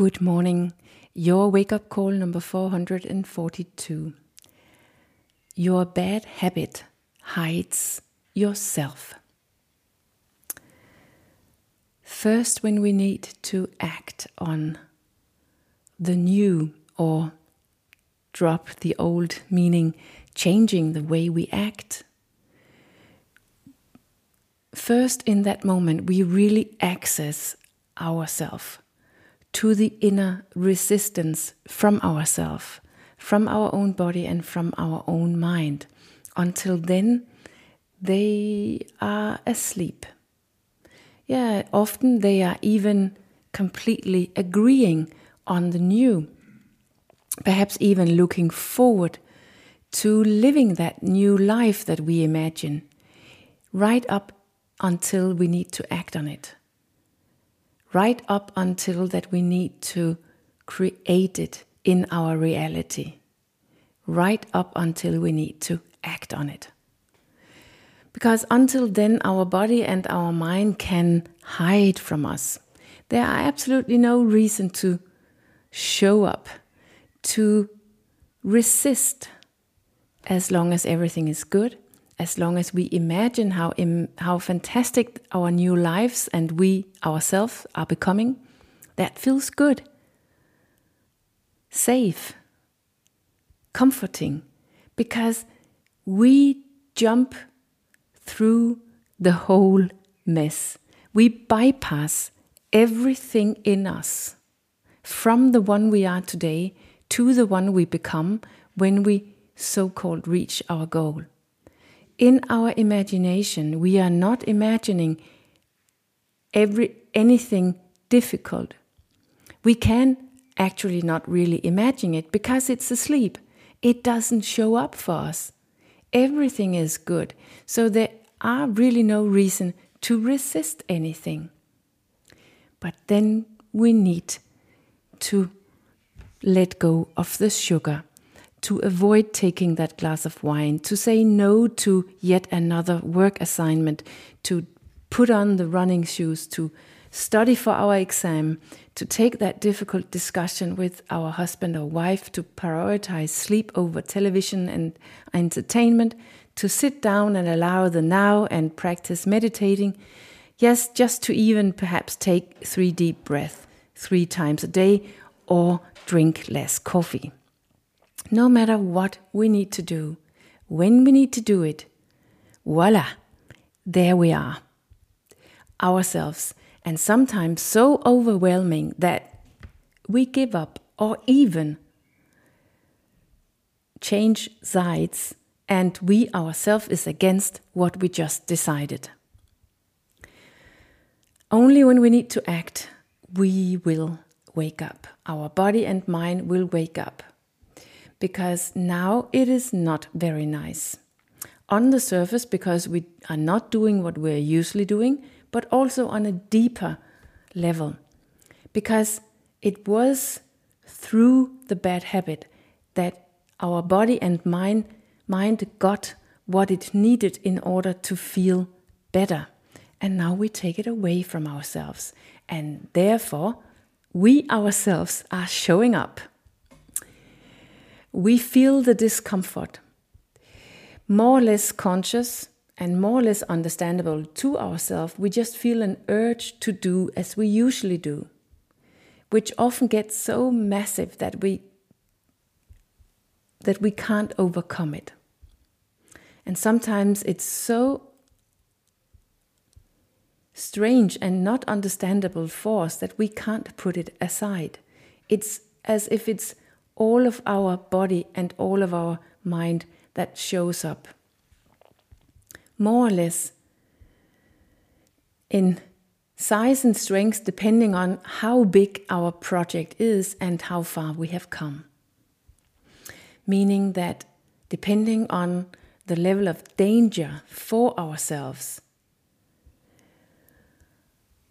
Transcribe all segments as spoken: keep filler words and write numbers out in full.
Good morning. Your wake-up call number four hundred forty-two. Your bad habit hides yourself. First, when we need to act on the new or drop the old, meaning changing the way we act, first in that moment we really access ourselves, to the inner resistance from ourselves, from our own body and from our own mind. Until then, they are asleep. Yeah, often they are even completely agreeing on the new, perhaps even looking forward to living that new life that we imagine, right up until we need to act on it. Right up until that we need to create it in our reality. Right up until we need to act on it. Because until then, our body and our mind can hide from us. There are absolutely no reason to show up, to resist, as long as everything is good, as long as we imagine how im- how fantastic our new lives and we ourselves are becoming. That feels good, safe, comforting, because we jump through the whole mess. We bypass everything in us, from the one we are today to the one we become when we so-called reach our goal. In our imagination, we are not imagining every anything difficult. We can actually not really imagine it because it's asleep. It doesn't show up for us. Everything is good. So there are really no reason to resist anything. But then we need to let go of the sugar, to avoid taking that glass of wine, to say no to yet another work assignment, to put on the running shoes, to study for our exam, to take that difficult discussion with our husband or wife, to prioritize sleep over television and entertainment, to sit down and allow the now and practice meditating. Yes, just to even perhaps take three deep breaths three times a day or drink less coffee. No matter what we need to do, when we need to do it, voila, there we are, ourselves, and sometimes so overwhelming that we give up or even change sides, and we ourselves is against what we just decided. Only when we need to act, we will wake up. Our body and mind will wake up. Because now it is not very nice. On the surface, because we are not doing what we're usually doing, but also on a deeper level. Because it was through the bad habit that our body and mind, mind got what it needed in order to feel better. And now we take it away from ourselves. And therefore, we ourselves are showing up. We feel the discomfort, more or less conscious and more or less understandable to ourselves. We just feel an urge to do as we usually do, which often gets so massive that we that we can't overcome it. And sometimes it's so strange and not understandable for us that we can't put it aside. It's as if it's all of our body and all of our mind that shows up, more or less in size and strength, depending on how big our project is and how far we have come. Meaning that depending on the level of danger for ourselves,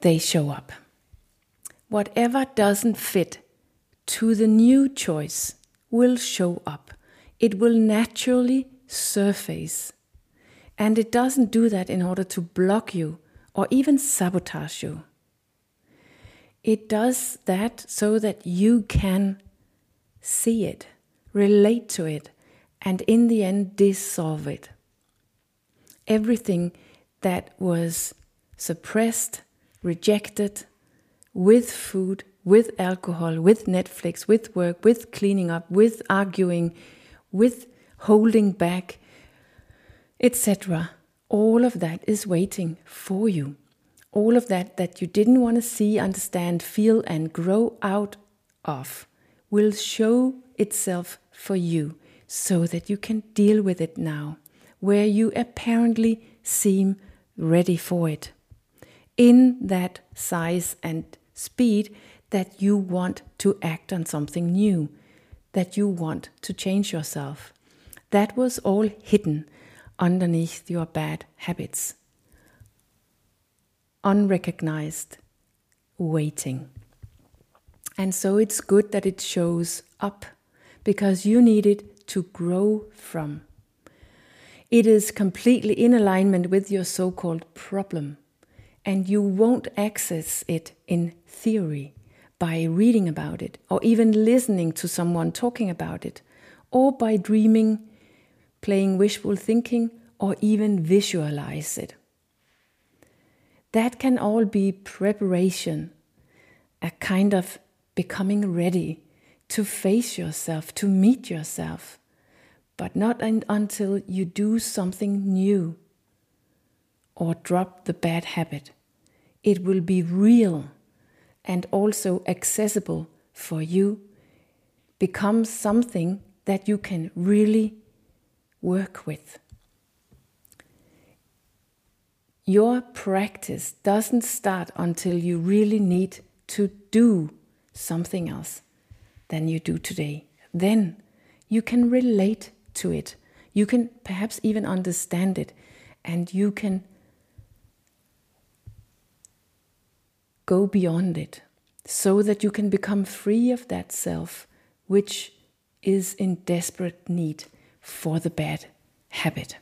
they show up. Whatever doesn't fit to the new choice will show up. It will naturally surface. And it doesn't do that in order to block you or even sabotage you. It does that so that you can see it, relate to it, and in the end dissolve it. Everything that was suppressed, rejected, with food, with alcohol, with Netflix, with work, with cleaning up, with arguing, with holding back, et cetera. All of that is waiting for you. All of that that you didn't want to see, understand, feel, and grow out of will show itself for you so that you can deal with it now, where you apparently seem ready for it, in that size and speed that you want to act on something new, that you want to change yourself. That was all hidden underneath your bad habits. Unrecognized, waiting. And so it's good that it shows up, because you need it to grow from. It is completely in alignment with your so-called problem, and you won't access it in theory by reading about it, or even listening to someone talking about it, or by dreaming, playing wishful thinking, or even visualize it. That can all be preparation, a kind of becoming ready to face yourself, to meet yourself, but not until you do something new or drop the bad habit. It will be real and also accessible for you, become something that you can really work with. Your practice doesn't start until you really need to do something else than you do today. Then you can relate to it. You can perhaps even understand it. And you can go beyond it so that you can become free of that self, which is in desperate need for the bad habit.